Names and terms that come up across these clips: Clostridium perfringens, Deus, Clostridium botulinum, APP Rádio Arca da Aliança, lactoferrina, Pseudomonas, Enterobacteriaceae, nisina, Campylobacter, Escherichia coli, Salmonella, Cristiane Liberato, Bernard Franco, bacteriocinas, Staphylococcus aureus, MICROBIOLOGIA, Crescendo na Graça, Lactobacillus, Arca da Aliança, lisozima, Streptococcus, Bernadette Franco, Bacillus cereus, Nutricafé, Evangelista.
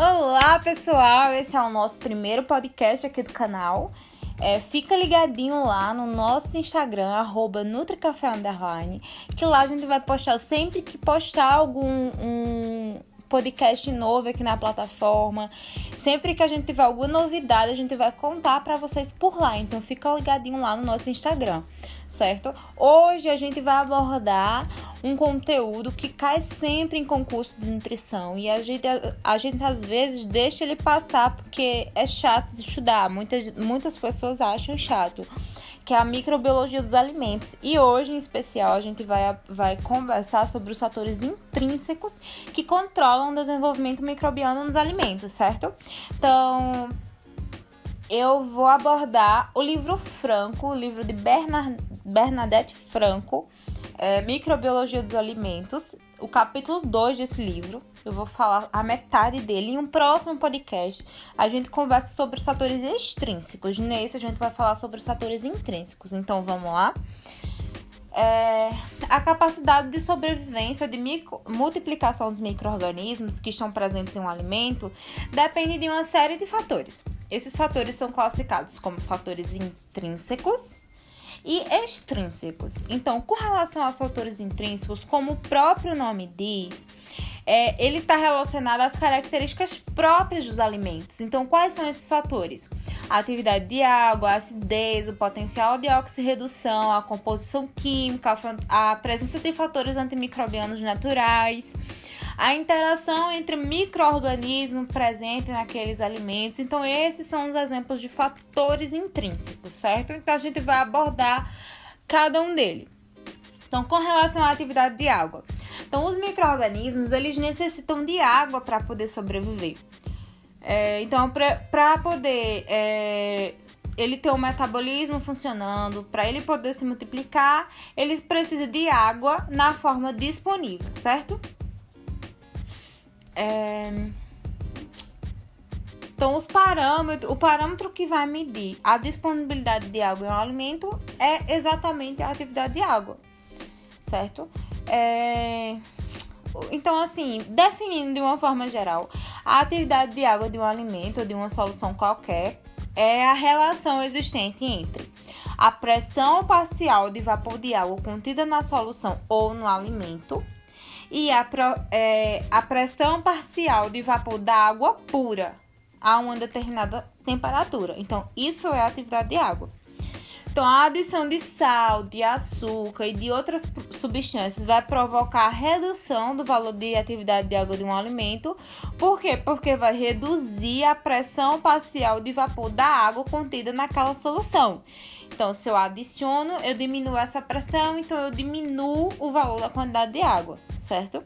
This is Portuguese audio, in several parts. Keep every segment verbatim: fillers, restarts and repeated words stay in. Olá, pessoal! Esse é o nosso primeiro podcast aqui do canal. É, fica ligadinho lá no nosso Instagram, arroba Nutricafé Underline, que lá a gente vai postar sempre que postar algum um podcast novo aqui na plataforma. Sempre que a gente tiver alguma novidade, a gente vai contar pra vocês por lá. Então, fica ligadinho lá no nosso Instagram, certo? Hoje a gente vai abordar um conteúdo que cai sempre em concurso de nutrição e a gente, a, a gente às vezes deixa ele passar porque é chato de estudar, muitas, muitas pessoas acham chato, que é a microbiologia dos alimentos. E hoje, em especial, a gente vai, vai conversar sobre os fatores intrínsecos que controlam o desenvolvimento microbiano nos alimentos, certo? Então, eu vou abordar o livro Franco, o livro de Bernard, Bernadette Franco, É, Microbiologia dos Alimentos, o capítulo dois desse livro. Eu vou falar a metade dele. Em um próximo podcast, a gente conversa sobre os fatores extrínsecos. Nesse, a gente vai falar sobre os fatores intrínsecos. Então, vamos lá. É, a capacidade de sobrevivência, de micro, multiplicação dos micro-organismos que estão presentes em um alimento, depende de uma série de fatores. Esses fatores são classificados como fatores intrínsecos e extrínsecos. Então, com relação aos fatores intrínsecos, como o próprio nome diz, é, ele está relacionado às características próprias dos alimentos. Então, quais são esses fatores? A atividade de água, a acidez, o potencial de oxirredução, a composição química, a presença de fatores antimicrobianos naturais, a interação entre micro-organismos presentes naqueles alimentos. Então, esses são os exemplos de fatores intrínsecos, certo? Então, a gente vai abordar cada um deles. Então, com relação à atividade de água. Então, os micro-organismos, eles necessitam de água para poder sobreviver. É, então, para poder é, ele ter um metabolismo funcionando, para ele poder se multiplicar, ele precisa de água na forma disponível, certo? É... Então, os parâmetros, o parâmetro que vai medir a disponibilidade de água em um alimento é exatamente a atividade de água, certo? É... Então, assim, definindo de uma forma geral, a atividade de água de um alimento ou de uma solução qualquer é a relação existente entre a pressão parcial de vapor de água contida na solução ou no alimento e a, pro, é, a pressão parcial de vapor da água pura a uma determinada temperatura. Então, isso é a atividade de água. Então, a adição de sal, de açúcar e de outras substâncias vai provocar a redução do valor de atividade de água de um alimento. Por quê? Porque vai reduzir a pressão parcial de vapor da água contida naquela solução. Então, se eu adiciono, eu diminuo essa pressão, então eu diminuo o valor da quantidade de água, certo?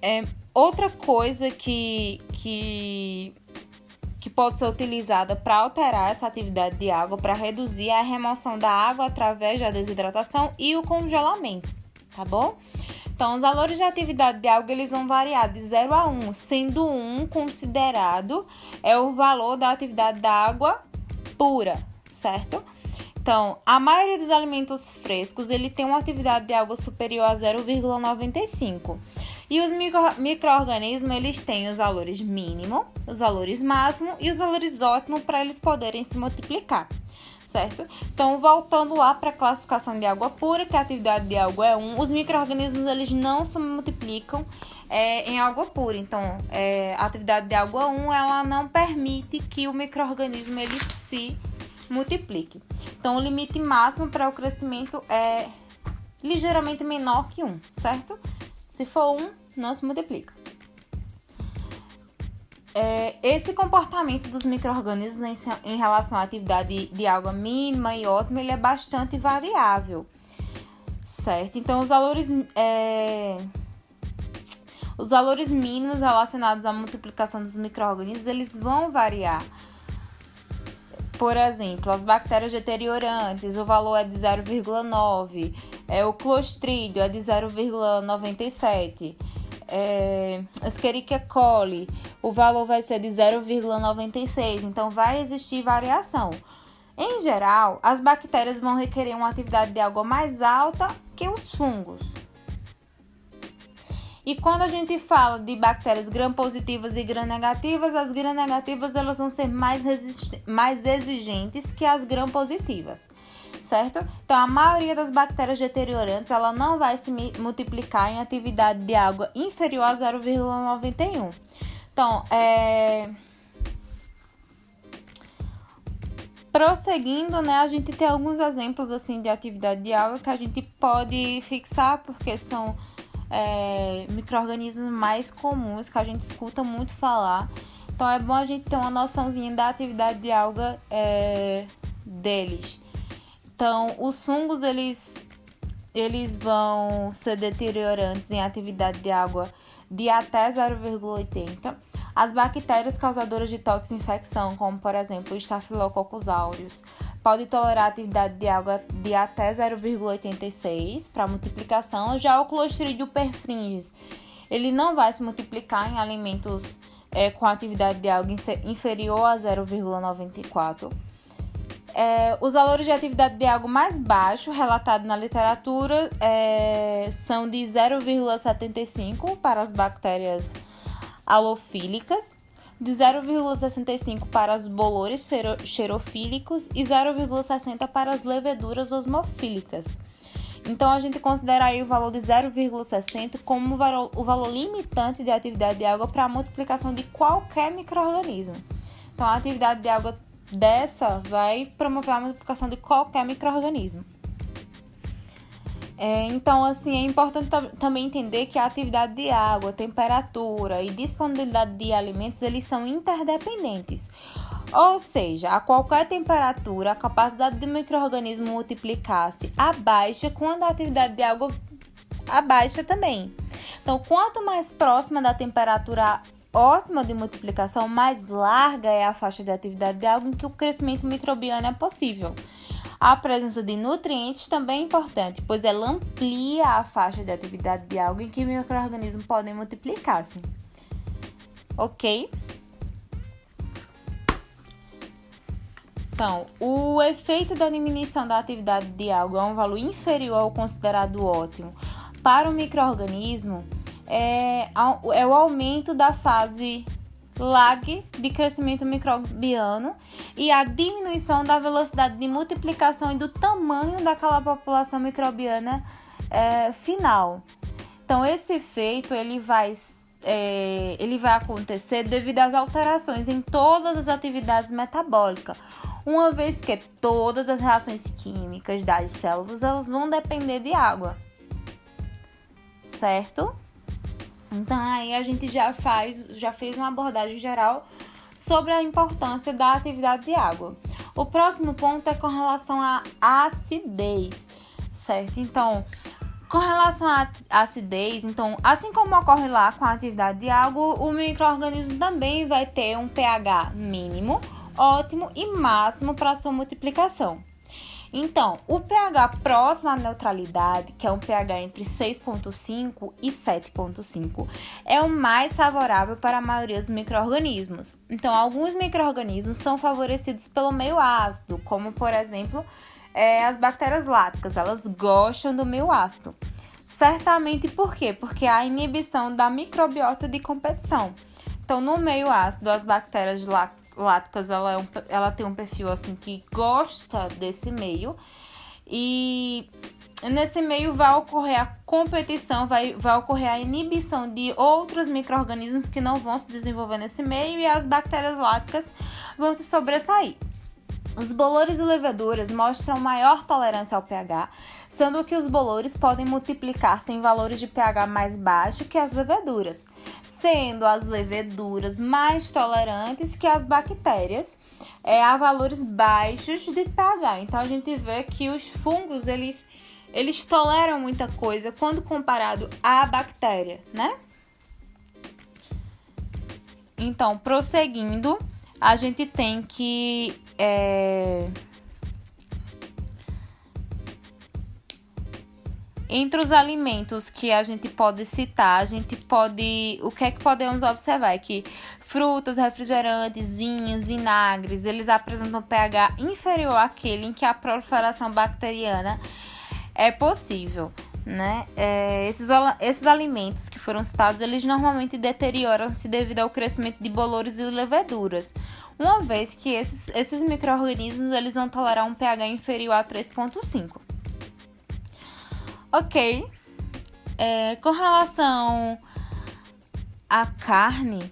É, outra coisa que, que, que pode ser utilizada para alterar essa atividade de água, para reduzir a remoção da água através da desidratação e o congelamento, tá bom? Então, os valores de atividade de água, eles vão variar de zero a um, sendo um considerado é o valor da atividade da água pura, certo? Então, a maioria dos alimentos frescos, ele tem uma atividade de água superior a zero vírgula noventa e cinco. E os micro, micro-organismos, eles têm os valores mínimo, os valores máximo e os valores ótimos para eles poderem se multiplicar, certo? Então, voltando lá para a classificação de água pura, que a atividade de água é um, os micro-organismos, eles não se multiplicam é, em água pura. Então, é, a atividade de água um, ela não permite que o micro-organismo, ele se multiplique. Então, o limite máximo para o crescimento é ligeiramente menor que um, certo? Se for um, não se multiplica. É, esse comportamento dos micro-organismos em, em relação à atividade de água mínima e ótima, ele é bastante variável, certo? Então, os valores... É... Os valores mínimos relacionados à multiplicação dos micro-organismos, eles vão variar. Por exemplo, as bactérias deteriorantes, o valor é de zero vírgula nove, é, o clostridio é de zero vírgula noventa e sete, é, a Escherichia coli, o valor vai ser de zero vírgula noventa e seis, então vai existir variação. Em geral, as bactérias vão requerer uma atividade de água mais alta que os fungos. E quando a gente fala de bactérias gram-positivas e gram-negativas, as gram-negativas elas vão ser mais, mais exigentes que as gram-positivas, certo? Então, a maioria das bactérias deteriorantes ela não vai se multiplicar em atividade de água inferior a zero vírgula noventa e um. Então, é... prosseguindo, né, a gente tem alguns exemplos assim, de atividade de água que a gente pode fixar, porque são é, micro-organismos mais comuns que a gente escuta muito falar. Então, é bom a gente ter uma noçãozinha da atividade de alga é, deles. Então, os fungos, eles, eles vão ser deteriorantes em atividade de água de até zero vírgula oitenta. As bactérias causadoras de toxina e infecção, como por exemplo o Staphylococcus aureus, podem tolerar atividade de água de até zero vírgula oitenta e seis para multiplicação. Já o Clostridium perfringens, ele não vai se multiplicar em alimentos é, com atividade de água inferior a zero vírgula noventa e quatro. É, os valores de atividade de água mais baixo relatados na literatura é, são de zero vírgula setenta e cinco para as bactérias halofílicas, de zero vírgula sessenta e cinco para os bolores xerofílicos e zero vírgula sessenta para as leveduras osmofílicas. Então, a gente considera aí o valor de zero vírgula sessenta como o valor limitante de atividade de água para a multiplicação de qualquer micro-organismo. Então, a atividade de água dessa vai promover a multiplicação de qualquer micro-organismo. É, então, assim, é importante t- também entender que a atividade de água, temperatura e disponibilidade de alimentos, eles são interdependentes. Ou seja, a qualquer temperatura, a capacidade do micro-organismo multiplicar-se abaixa quando a atividade de água abaixa também. Então, quanto mais próxima da temperatura ótima de multiplicação, mais larga é a faixa de atividade de água em que o crescimento microbiano é possível. A presença de nutrientes também é importante, pois ela amplia a faixa de atividade de alga em que micro-organismos podem multiplicar-se. Ok? Então, o efeito da diminuição da atividade de alga é um valor inferior ao considerado ótimo para o micro-organismo é, é o aumento da fase lag de crescimento microbiano e a diminuição da velocidade de multiplicação e do tamanho daquela população microbiana é, final. Então, esse efeito ele vai, é, ele vai acontecer devido às alterações em todas as atividades metabólicas, uma vez que todas as reações químicas das células elas vão depender de água, certo? Então, aí a gente já, faz, já fez uma abordagem geral sobre a importância da atividade de água. O próximo ponto é com relação à acidez, certo? Então, com relação à acidez, então, assim como ocorre lá com a atividade de água, o micro-organismo também vai ter um pH mínimo, ótimo e máximo para sua multiplicação. Então, o pH próximo à neutralidade, que é um pH entre seis vírgula cinco e sete vírgula cinco, é o mais favorável para a maioria dos micro-organismos. Então, alguns micro-organismos são favorecidos pelo meio ácido, como, por exemplo, é, as bactérias láticas, elas gostam do meio ácido. Certamente por quê? Porque há inibição da microbiota de competição. Então, no meio ácido, as bactérias láticas, ela, é um, ela tem um perfil assim que gosta desse meio. E nesse meio vai ocorrer a competição, vai, vai ocorrer a inibição de outros micro-organismos que não vão se desenvolver nesse meio e as bactérias láticas vão se sobressair. Os bolores e leveduras mostram maior tolerância ao pH, sendo que os bolores podem multiplicar-se em valores de pH mais baixo que as leveduras, sendo as leveduras mais tolerantes que as bactérias é, a valores baixos de pH. Então, a gente vê que os fungos, eles, eles toleram muita coisa quando comparado à bactéria, né? Então, prosseguindo, a gente tem que... É... Entre os alimentos que a gente pode citar, a gente pode... O que é que podemos observar? É que frutas, refrigerantes, vinhos, vinagres, eles apresentam pH inferior àquele em que a proliferação bacteriana é possível. né? É, esses, esses alimentos que foram citados, eles normalmente deterioram-se devido ao crescimento de bolores e leveduras, uma vez que esses, esses micro-organismos eles vão tolerar um pH inferior a três ponto cinco. Ok, é, com relação à carne,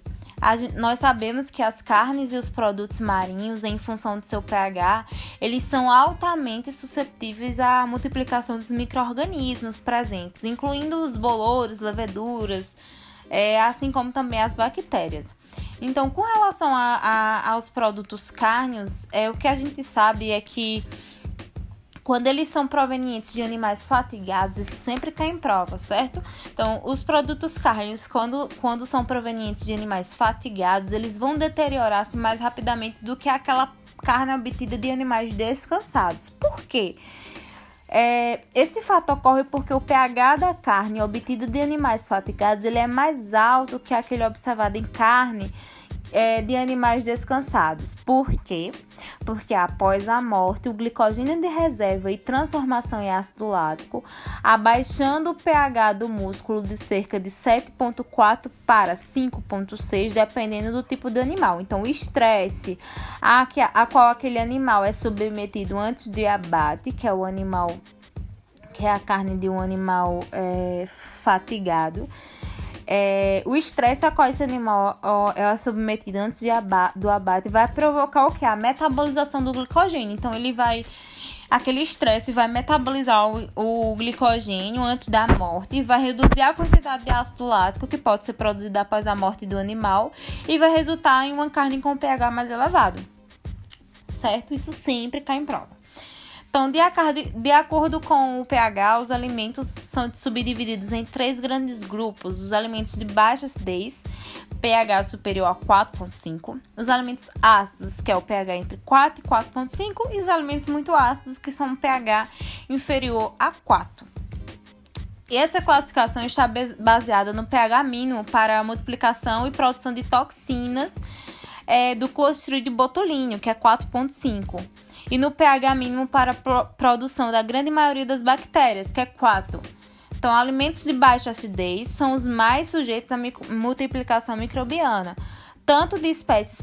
a gente, nós sabemos que as carnes e os produtos marinhos, em função de seu pH, eles são altamente susceptíveis à multiplicação dos micro-organismos presentes, incluindo os bolores, leveduras, é, assim como também as bactérias. Então, com relação a, a, aos produtos cárneos, é, o que a gente sabe é que quando eles são provenientes de animais fatigados, isso sempre cai em prova, certo? Então, os produtos cárneos, quando, quando são provenientes de animais fatigados, eles vão deteriorar-se mais rapidamente do que aquela carne obtida de animais descansados. Por quê? É, esse fato ocorre porque o pH da carne obtida de animais fatigados ele é mais alto que aquele observado em carne É, de animais descansados. Por quê? Porque após a morte, o glicogênio de reserva e transformação em ácido lático, abaixando o pH do músculo de cerca de sete ponto quatro para cinco ponto seis, dependendo do tipo de animal. Então, o estresse a, a qual aquele animal é submetido antes de abate, que é o animal, que é a carne de um animal é, fatigado, É, o estresse a qual esse animal é submetido antes de aba- do abate vai provocar o que? A metabolização do glicogênio. Então, ele vai, aquele estresse vai metabolizar o, o glicogênio antes da morte e vai reduzir a quantidade de ácido lático que pode ser produzida após a morte do animal e vai resultar em uma carne com pH mais elevado. Certo? Isso sempre cai em prova. Então, de acordo com o pH, os alimentos são subdivididos em três grandes grupos. Os alimentos de baixa acidez, pH superior a quatro ponto cinco. Os alimentos ácidos, que é o pH entre quatro e quatro ponto cinco. E os alimentos muito ácidos, que são um pH inferior a quatro. E essa classificação está baseada no pH mínimo para a multiplicação e produção de toxinas é, do Clostridium botulinum, que é quatro ponto cinco. E no pH mínimo para a produção da grande maioria das bactérias, que é quatro. Então, alimentos de baixa acidez são os mais sujeitos à multiplicação microbiana, tanto de espécies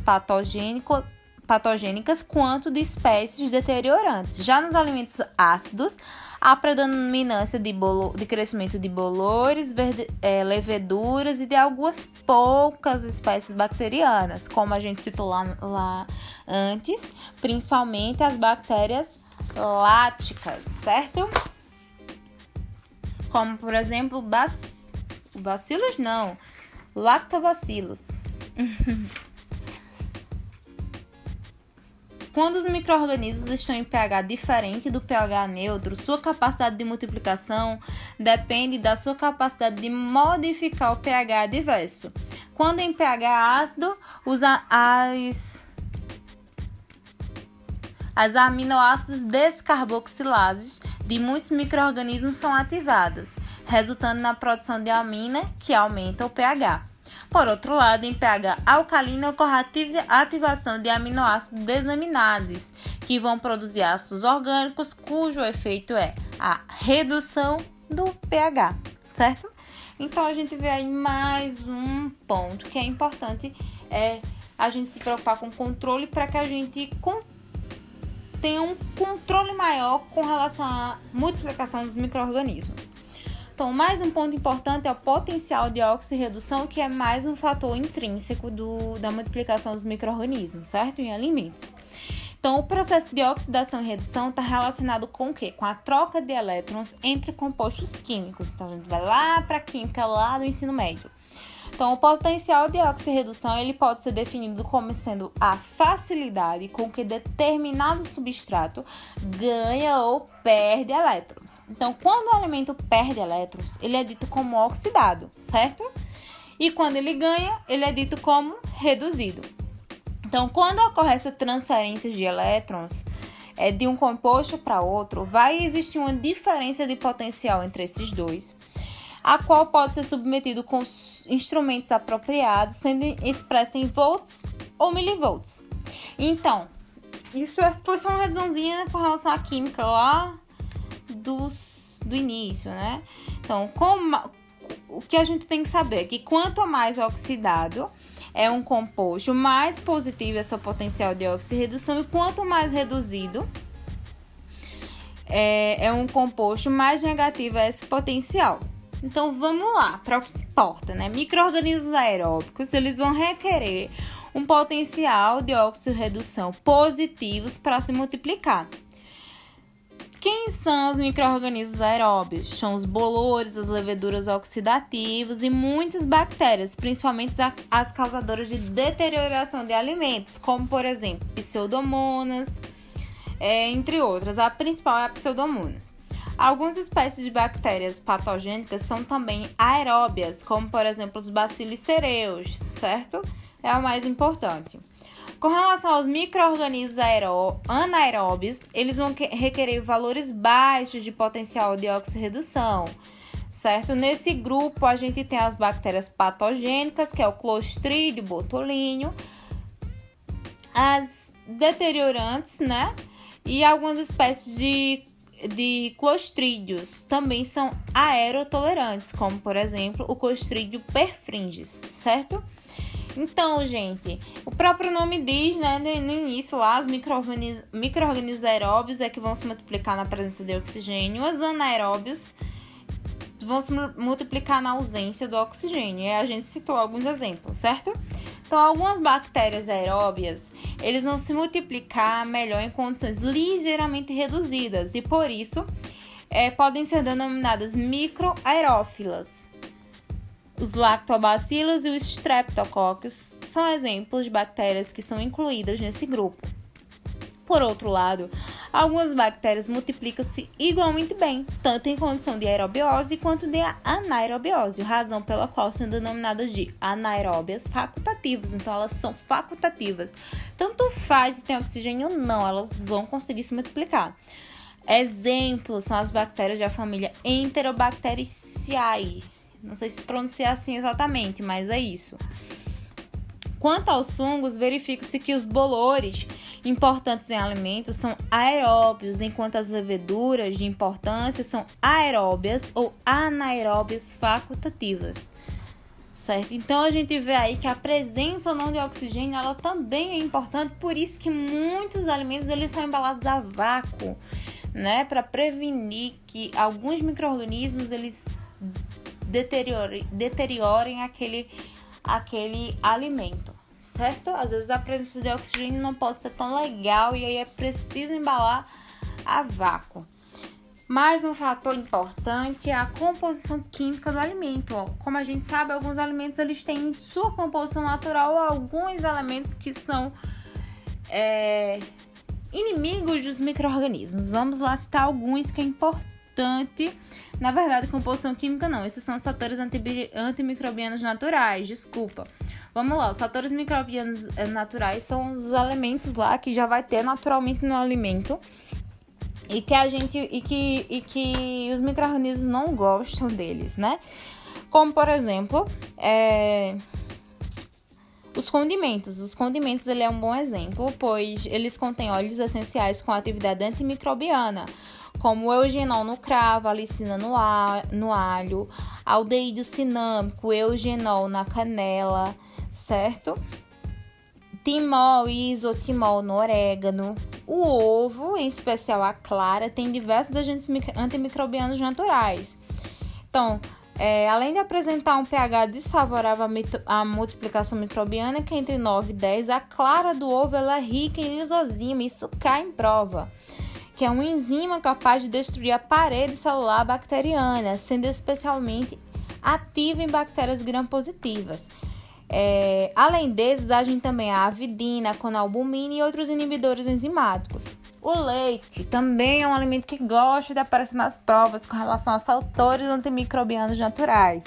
patogênicas quanto de espécies deteriorantes. Já nos alimentos ácidos, a predominância de, bolo, de crescimento de bolores, verde, é, leveduras e de algumas poucas espécies bacterianas, como a gente citou lá, lá antes, principalmente as bactérias láticas, certo? Como, por exemplo, bac... bacilos não, lactobacilos. Quando os micro-organismos estão em pH diferente do pH neutro, sua capacidade de multiplicação depende da sua capacidade de modificar o pH adverso. Quando em pH ácido, usa as, as aminoácidos descarboxilases de muitos micro-organismos são ativadas, resultando na produção de amina, que aumenta o pH. Por outro lado, em pH alcalino ocorre a ativação de aminoácidos desaminases, que vão produzir ácidos orgânicos, cujo efeito é a redução do pH, certo? Então, a gente vê aí mais um ponto que é importante é, a gente se preocupar com o controle para que a gente con- tenha um controle maior com relação à multiplicação dos micro-organismos. Então, mais um ponto importante é o potencial de oxirredução, que é mais um fator intrínseco do, da multiplicação dos micro-organismos, certo? Em alimentos. Então, o processo de oxidação e redução está relacionado com o quê? Com a troca de elétrons entre compostos químicos. Então, a gente vai lá para a química lá do ensino médio. Então, o potencial de oxirredução ele pode ser definido como sendo a facilidade com que determinado substrato ganha ou perde elétrons. Então, quando o alimento perde elétrons, ele é dito como oxidado, certo? E quando ele ganha, ele é dito como reduzido. Então, quando ocorre essa transferência de elétrons é, de um composto para outro, vai existir uma diferença de potencial entre esses dois, a qual pode ser submetido com instrumentos apropriados, sendo expressa em volts ou milivolts. Então, isso é só uma revisãozinha com relação à química lá dos, do início, né? Então, como, o que a gente tem que saber é que quanto mais oxidado é um composto, mais positivo é seu potencial de oxirredução, e quanto mais reduzido é, é um composto, mais negativo é esse potencial. Então, vamos lá para o que importa, né? Micro-organismos aeróbicos, eles vão requerer um potencial de oxirredução positivos para se multiplicar. Quem são os micro-organismos aeróbios? São os bolores, as leveduras oxidativas e muitas bactérias, principalmente as causadoras de deterioração de alimentos, como, por exemplo, pseudomonas, é, entre outras. A principal é a pseudomonas. Algumas espécies de bactérias patogênicas são também aeróbias, como, por exemplo, os bacilos cereus, certo? É o mais importante. Com relação aos micro-organismos aeró- anaeróbios, eles vão requerer valores baixos de potencial de oxirredução, certo? Nesse grupo, a gente tem as bactérias patogênicas, que é o Clostridium botulinum, as deteriorantes, né? E algumas espécies de, de clostrídeos também são aerotolerantes, como, por exemplo, o Clostridium perfringens, certo? Então, gente, o próprio nome diz, né, no início lá, os micro-organismos aeróbios é que vão se multiplicar na presença de oxigênio, os anaeróbios vão se multiplicar na ausência do oxigênio, e a gente citou alguns exemplos, certo? Então, algumas bactérias aeróbias, eles vão se multiplicar melhor em condições ligeiramente reduzidas, e por isso, é, podem ser denominadas microaerófilas. Os lactobacilos e os streptococcus são exemplos de bactérias que são incluídas nesse grupo. Por outro lado, algumas bactérias multiplicam-se igualmente bem, tanto em condição de aerobiose quanto de anaerobiose, razão pela qual são denominadas de anaeróbias facultativas. Então, elas são facultativas. Tanto faz se tem oxigênio ou não, elas vão conseguir se multiplicar. Exemplos são as bactérias da família Enterobacteriaceae. Não sei se pronunciar assim exatamente, mas é isso. Quanto aos fungos, verifica-se que os bolores importantes em alimentos são aeróbios, enquanto as leveduras de importância são aeróbias ou anaeróbias facultativas, certo? Então, a gente vê aí que a presença ou não de oxigênio, ela também é importante, por isso que muitos alimentos, eles são embalados a vácuo, né? Para prevenir que alguns micro-organismos, eles Deteriorem, deteriorem aquele, aquele alimento, certo? Às vezes a presença de oxigênio não pode ser tão legal e aí é preciso embalar a vácuo. Mais um fator importante é a composição química do alimento. Como a gente sabe, alguns alimentos eles têm em sua composição natural alguns elementos que são é, inimigos dos micro-organismos. Vamos lá citar alguns que é importante. Na verdade, composição química não. Esses são os fatores antibi- antimicrobianos naturais, desculpa. Vamos lá, os fatores microbianos naturais são os elementos lá que já vai ter naturalmente no alimento e que a gente e que, e que os micro-organismos não gostam deles, né? Como, por exemplo, é... os condimentos. Os condimentos ele é um bom exemplo, pois eles contêm óleos essenciais com atividade antimicrobiana, como o eugenol no cravo, a alicina no, a, no alho, aldeído cinâmico, eugenol na canela, certo? Timol e isotimol no orégano. O ovo, em especial a clara, tem diversos agentes antimicrobianos naturais. Então, é, além de apresentar um pH desfavorável à, mit- à multiplicação microbiana, que é entre nove e dez, a clara do ovo ela é rica em lisozima, isso cai em prova, que é uma enzima capaz de destruir a parede celular bacteriana, sendo especialmente ativa em bactérias gram-positivas. É, além desses, agem também a avidina, a conalbumina e outros inibidores enzimáticos. O leite também é um alimento que gosta de aparecer nas provas com relação aos fatores antimicrobianos naturais.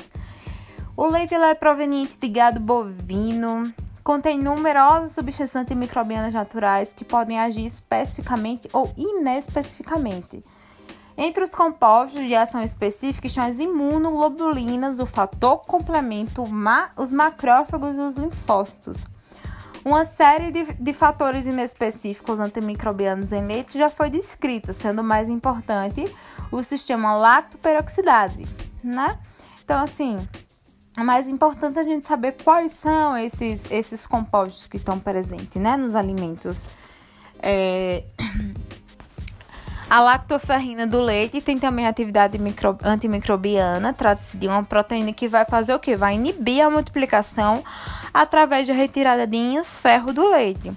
O leite ele é proveniente de gado bovino, contém numerosas substâncias antimicrobianas naturais que podem agir especificamente ou inespecificamente. Entre os compostos de ação específica estão as imunoglobulinas, o fator complemento, ma- os macrófagos e os linfócitos. Uma série de, de fatores inespecíficos antimicrobianos em leite já foi descrita, sendo mais importante o sistema lactoperoxidase, né? Então, assim, é mais importante a gente saber quais são esses, esses compostos que estão presentes, né, nos alimentos. É... A lactoferrina do leite tem também atividade micro... antimicrobiana, trata-se de uma proteína que vai fazer o quê? Vai inibir a multiplicação através da retirada de íons ferro do leite.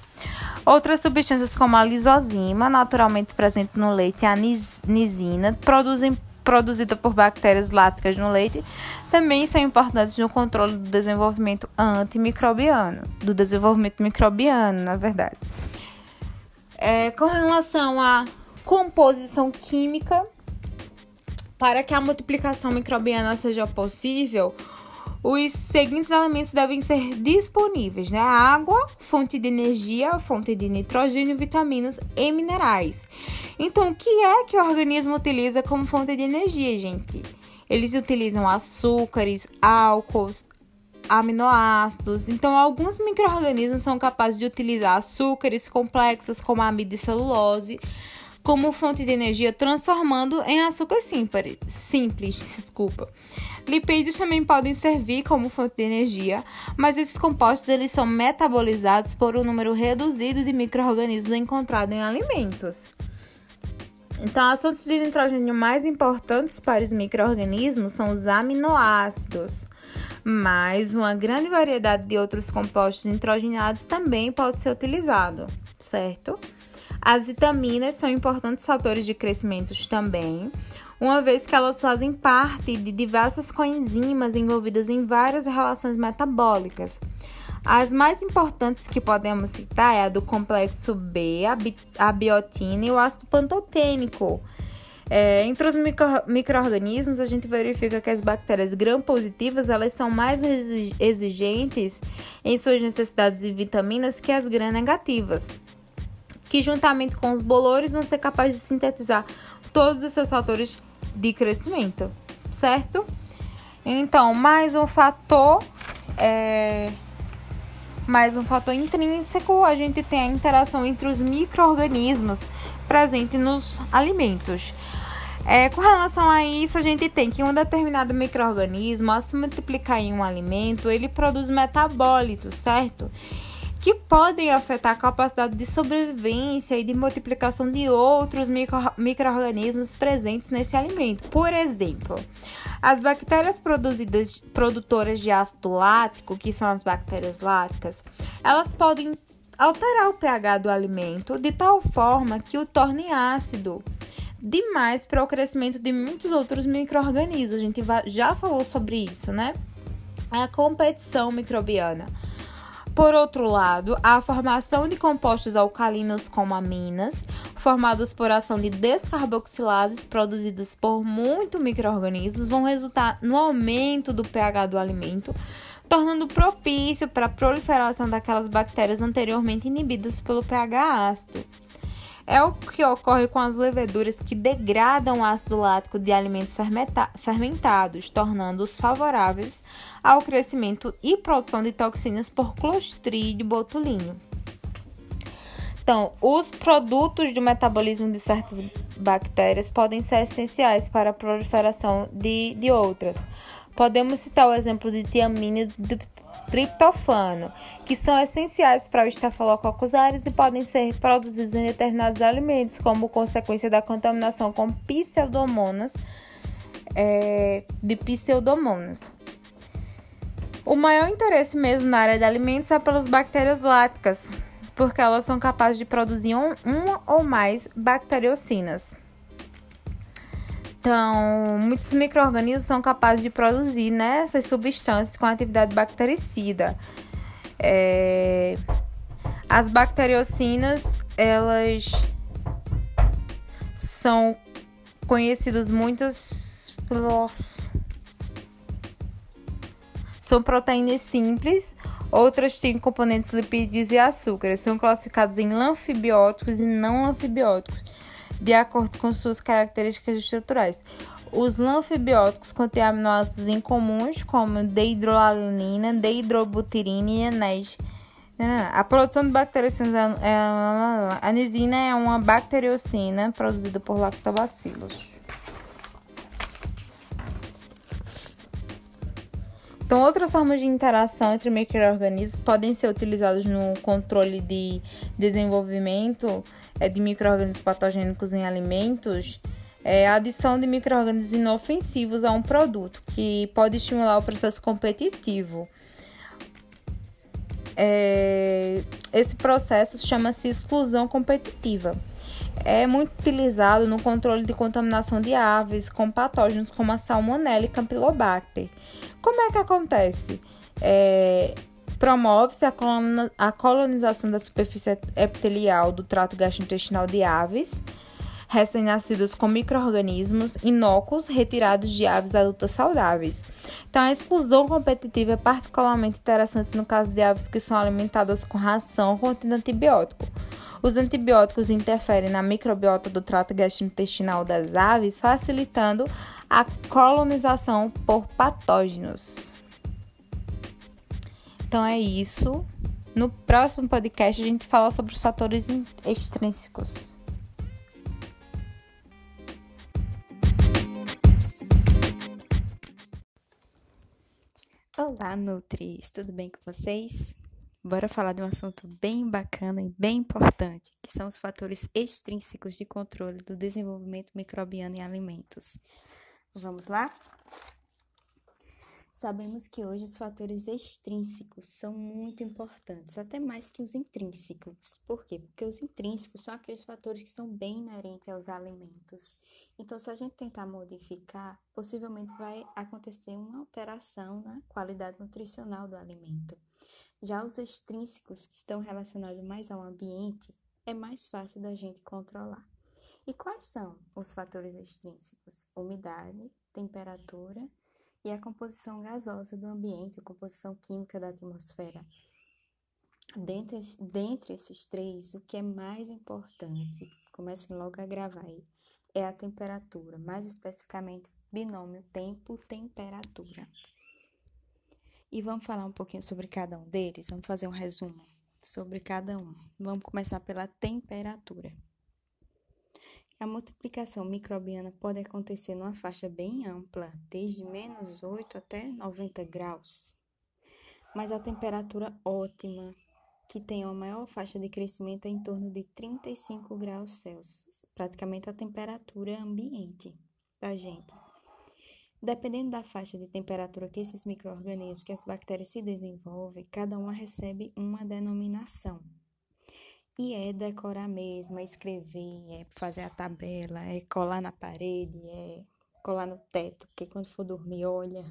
Outras substâncias como a lisozima, naturalmente presente no leite, a nis... nisina, produzem... produzida por bactérias láticas no leite, também são importantes no controle do desenvolvimento antimicrobiano, do desenvolvimento microbiano, na verdade. É, com relação à composição química, para que a multiplicação microbiana seja possível, os seguintes elementos devem ser disponíveis, né? Água, fonte de energia, fonte de nitrogênio, vitaminas e minerais. Então, o que é que o organismo utiliza como fonte de energia, gente? Eles utilizam açúcares, álcools, aminoácidos. Então, alguns micro-organismos são capazes de utilizar açúcares complexos, como a amida e celulose, como fonte de energia, transformando em açúcar simples, simples, desculpa. Lipídios também podem servir como fonte de energia, mas esses compostos eles são metabolizados por um número reduzido de micro-organismos encontrados em alimentos. Então, as fontes de nitrogênio mais importantes para os micro-organismos são os aminoácidos, mas uma grande variedade de outros compostos nitrogenados também pode ser utilizado, certo? As vitaminas são importantes fatores de crescimento também, uma vez que elas fazem parte de diversas coenzimas envolvidas em várias relações metabólicas. As mais importantes que podemos citar é a do complexo B, a, bi- a biotina e o ácido pantotênico. É, entre os micro- micro-organismos, a gente verifica que as bactérias gram-positivas elas são mais exigentes em suas necessidades de vitaminas que as gram-negativas, que juntamente com os bolores vão ser capazes de sintetizar todos os seus fatores de crescimento, certo? Então, mais um fator, é, mais um fator intrínseco, a gente tem a interação entre os micro-organismos presentes nos alimentos. É, com relação a isso, a gente tem que um determinado micro-organismo, ao se multiplicar em um alimento, ele produz metabólitos, certo? Que podem afetar a capacidade de sobrevivência e de multiplicação de outros micro, micro-organismos presentes nesse alimento. Por exemplo, as bactérias produzidas, produtoras de ácido lático, que são as bactérias láticas, elas podem alterar o pH do alimento de tal forma que o torne ácido demais para o crescimento de muitos outros micro-organismos. A gente já falou sobre isso, né? A competição microbiana. Por outro lado, a formação de compostos alcalinos como aminas, formados por ação de descarboxilases produzidas por muitos micro-organismos, vão resultar no aumento do pH do alimento, tornando propício para a proliferação daquelas bactérias anteriormente inibidas pelo pH ácido. É o que ocorre com as leveduras que degradam o ácido lático de alimentos fermenta- fermentados, tornando-os favoráveis ao crescimento e produção de toxinas por Clostridium botulinum. Então, os produtos do metabolismo de certas bactérias podem ser essenciais para a proliferação de, de outras. Podemos citar o exemplo de tiamina e de triptofano, que são essenciais para o Staphylococcus aureus e podem ser produzidos em determinados alimentos, como consequência da contaminação com pseudomonas, é, de pseudomonas. O maior interesse mesmo na área de alimentos é pelas bactérias láticas, porque elas são capazes de produzir um, uma ou mais bacteriocinas. Então, muitos micro-organismos são capazes de produzir, né, essas substâncias com atividade bactericida. É... As bacteriocinas, elas são conhecidas muitas pelo... São proteínas simples, outras têm componentes lipídios e açúcares. São classificadas em anfibióticos e não anfibióticos, de acordo com suas características estruturais. Os anfibióticos contêm aminoácidos incomuns, como deidroalanina, deidrobutirina e A produção de bactericinas é, a anisina é uma bacteriocina produzida por lactobacilos. Então, outras formas de interação entre micro-organismos podem ser utilizadas no controle de desenvolvimento de micro-organismos patogênicos em alimentos. É a adição de micro-organismos inofensivos a um produto, que pode estimular o processo competitivo. É, esse processo chama-se exclusão competitiva. É muito utilizado no controle de contaminação de aves com patógenos como a Salmonella e Campylobacter. Como é que acontece? É, promove-se a, colon- a colonização da superfície epitelial do trato gastrointestinal de aves recém-nascidas com micro-organismos inócuos retirados de aves adultas saudáveis. Então, a exclusão competitiva é particularmente interessante no caso de aves que são alimentadas com ração contendo antibiótico. Os antibióticos interferem na microbiota do trato gastrointestinal das aves, facilitando a colonização por patógenos. Então, é isso. No próximo podcast, a gente fala sobre os fatores extrínsecos. Olá, Nutris! Tudo bem com vocês? Bora falar de um assunto bem bacana e bem importante, que são os fatores extrínsecos de controle do desenvolvimento microbiano em alimentos. Vamos lá? Sabemos que hoje os fatores extrínsecos são muito importantes, até mais que os intrínsecos. Por quê? Porque os intrínsecos são aqueles fatores que são bem inerentes aos alimentos. Então, se a gente tentar modificar, possivelmente vai acontecer uma alteração na qualidade nutricional do alimento. Já os extrínsecos, que estão relacionados mais ao ambiente, é mais fácil da gente controlar. E quais são os fatores extrínsecos? Umidade, temperatura e a composição gasosa do ambiente, a composição química da atmosfera. Dentre, dentre esses três, o que é mais importante, comecem logo a gravar aí, é a temperatura, mais especificamente binômio tempo-temperatura. E vamos falar um pouquinho sobre cada um deles, vamos fazer um resumo sobre cada um. Vamos começar pela temperatura. A multiplicação microbiana pode acontecer numa faixa bem ampla, desde menos oito até noventa graus. Mas a temperatura ótima, que tem a maior faixa de crescimento é em torno de trinta e cinco graus Celsius, praticamente a temperatura ambiente da gente. Dependendo da faixa de temperatura que esses micro-organismos, que as bactérias se desenvolvem, cada uma recebe uma denominação. E é decorar mesmo, é escrever, é fazer a tabela, é colar na parede, é colar no teto, porque quando for dormir, olha.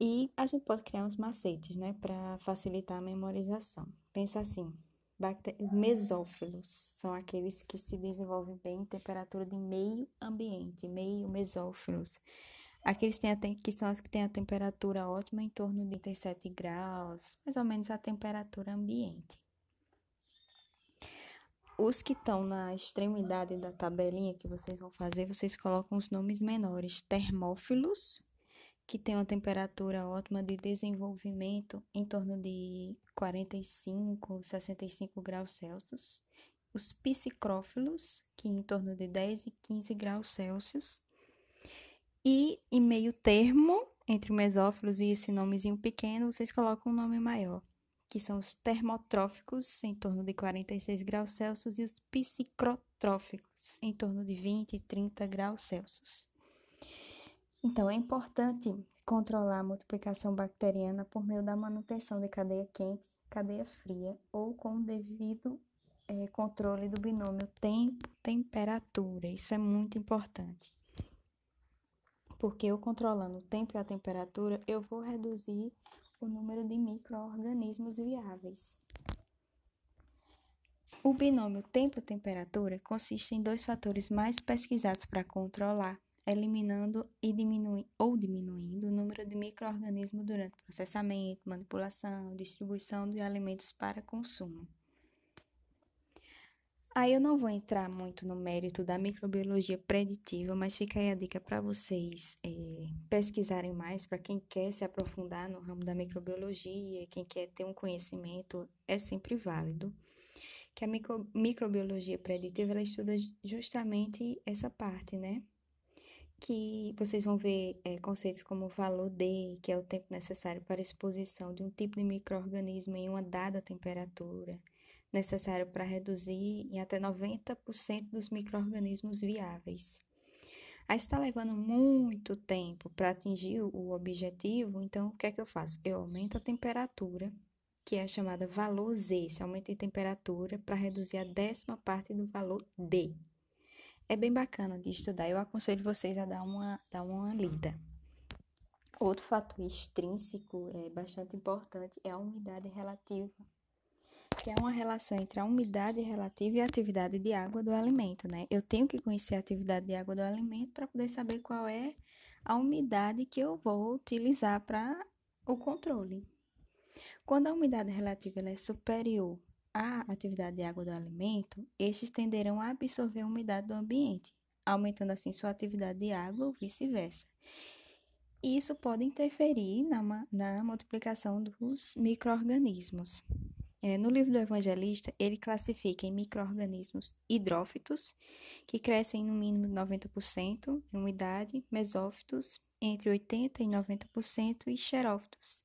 E a gente pode criar uns macetes, né, para facilitar a memorização. Pensa assim, bacter... mesófilos são aqueles que se desenvolvem bem em temperatura de meio ambiente, meio mesófilos. Aqueles que, tem a... que são as que têm a temperatura ótima em torno de trinta e sete graus, mais ou menos a temperatura ambiente. Os que estão na extremidade da tabelinha que vocês vão fazer, vocês colocam os nomes menores, termófilos, que tem uma temperatura ótima de desenvolvimento em torno de quarenta e cinco, sessenta e cinco graus Celsius. Os psicrófilos, que em torno de dez e quinze graus Celsius. E em meio termo, entre mesófilos e esse nomezinho pequeno, vocês colocam um nome maior, que são os termotróficos, em torno de quarenta e seis graus Celsius, e os psicrotróficos, em torno de vinte e trinta graus Celsius. Então, é importante controlar a multiplicação bacteriana por meio da manutenção de cadeia quente, cadeia fria, ou com o devido é, controle do binômio tempo-temperatura. Isso é muito importante, porque eu controlando o tempo e a temperatura, eu vou reduzir o número de micro-organismos viáveis. O binômio tempo-temperatura consiste em dois fatores mais pesquisados para controlar, eliminando e diminui, ou diminuindo o número de micro-organismos durante processamento, manipulação, distribuição de alimentos para consumo. Aí eu não vou entrar muito no mérito da microbiologia preditiva, mas fica aí a dica para vocês é, pesquisarem mais, para quem quer se aprofundar no ramo da microbiologia, quem quer ter um conhecimento, é sempre válido. Que a micro, microbiologia preditiva, ela estuda justamente essa parte, né? Que vocês vão ver é, conceitos como valor D, que é o tempo necessário para a exposição de um tipo de micro-organismo em uma dada temperatura, necessário para reduzir em até noventa por cento dos micro-organismos viáveis. Aí está levando muito tempo para atingir o objetivo, então o que é que eu faço? Eu aumento a temperatura, que é a chamada valor Z, se aumenta a temperatura para reduzir a décima parte do valor D. É bem bacana de estudar, eu aconselho vocês a dar uma, dar uma lida. Outro fator extrínseco é bastante importante é a umidade relativa, que é uma relação entre a umidade relativa e a atividade de água do alimento, né? Eu tenho que conhecer a atividade de água do alimento para poder saber qual é a umidade que eu vou utilizar para o controle. Quando a umidade relativa ela é superior à atividade de água do alimento, estes tenderão a absorver a umidade do ambiente, aumentando assim sua atividade de água ou vice-versa. E isso pode interferir na, na multiplicação dos micro-organismos. É, no livro do Evangelista, ele classifica em micro-organismos hidrófitos, que crescem no mínimo noventa por cento em umidade, mesófitos, entre oitenta por cento e noventa por cento, e xerófitos,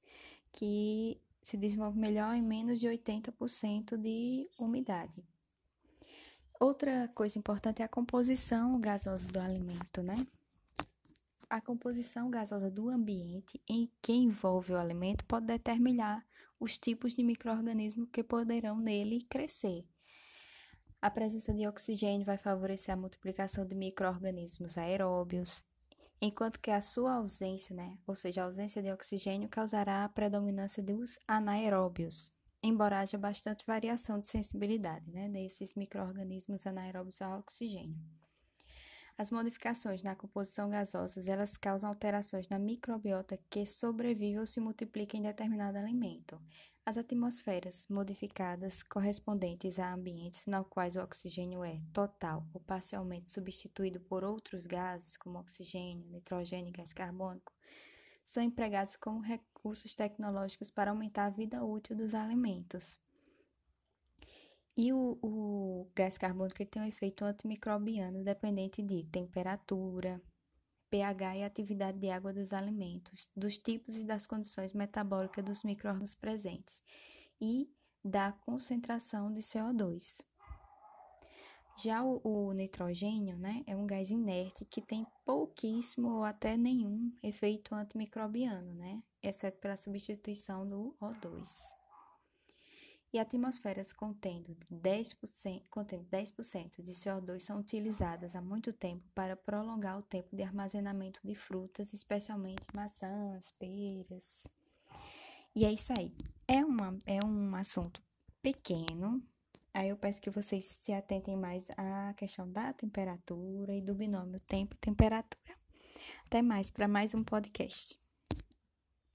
que se desenvolve melhor em menos de oitenta por cento de umidade. Outra coisa importante é a composição gasosa do alimento, né? A composição gasosa do ambiente em que envolve o alimento pode determinar os tipos de micro-organismos que poderão nele crescer. A presença de oxigênio vai favorecer a multiplicação de micro-organismos aeróbios, enquanto que a sua ausência, né, ou seja, a ausência de oxigênio, causará a predominância dos anaeróbios, embora haja bastante variação de sensibilidade, né, desses micro-organismos anaeróbios ao oxigênio. As modificações na composição gasosa, elas causam alterações na microbiota que sobrevive ou se multiplica em determinado alimento. As atmosferas modificadas correspondentes a ambientes nos quais o oxigênio é total ou parcialmente substituído por outros gases, como oxigênio, nitrogênio e gás carbônico, são empregados como recursos tecnológicos para aumentar a vida útil dos alimentos. E o, o gás carbônico tem um efeito antimicrobiano dependente de temperatura, pH e atividade de água dos alimentos, dos tipos e das condições metabólicas dos micro-organismos presentes e da concentração de C O dois. Já o, o nitrogênio, né, é um gás inerte que tem pouquíssimo ou até nenhum efeito antimicrobiano, né, exceto pela substituição do O dois. E atmosferas contendo dez por cento, contendo dez por cento de C O dois são utilizadas há muito tempo para prolongar o tempo de armazenamento de frutas, especialmente maçãs, peras. E é isso aí. É, uma, é um assunto pequeno. Aí eu peço que vocês se atentem mais à questão da temperatura e do binômio tempo e temperatura. Até mais para mais um podcast.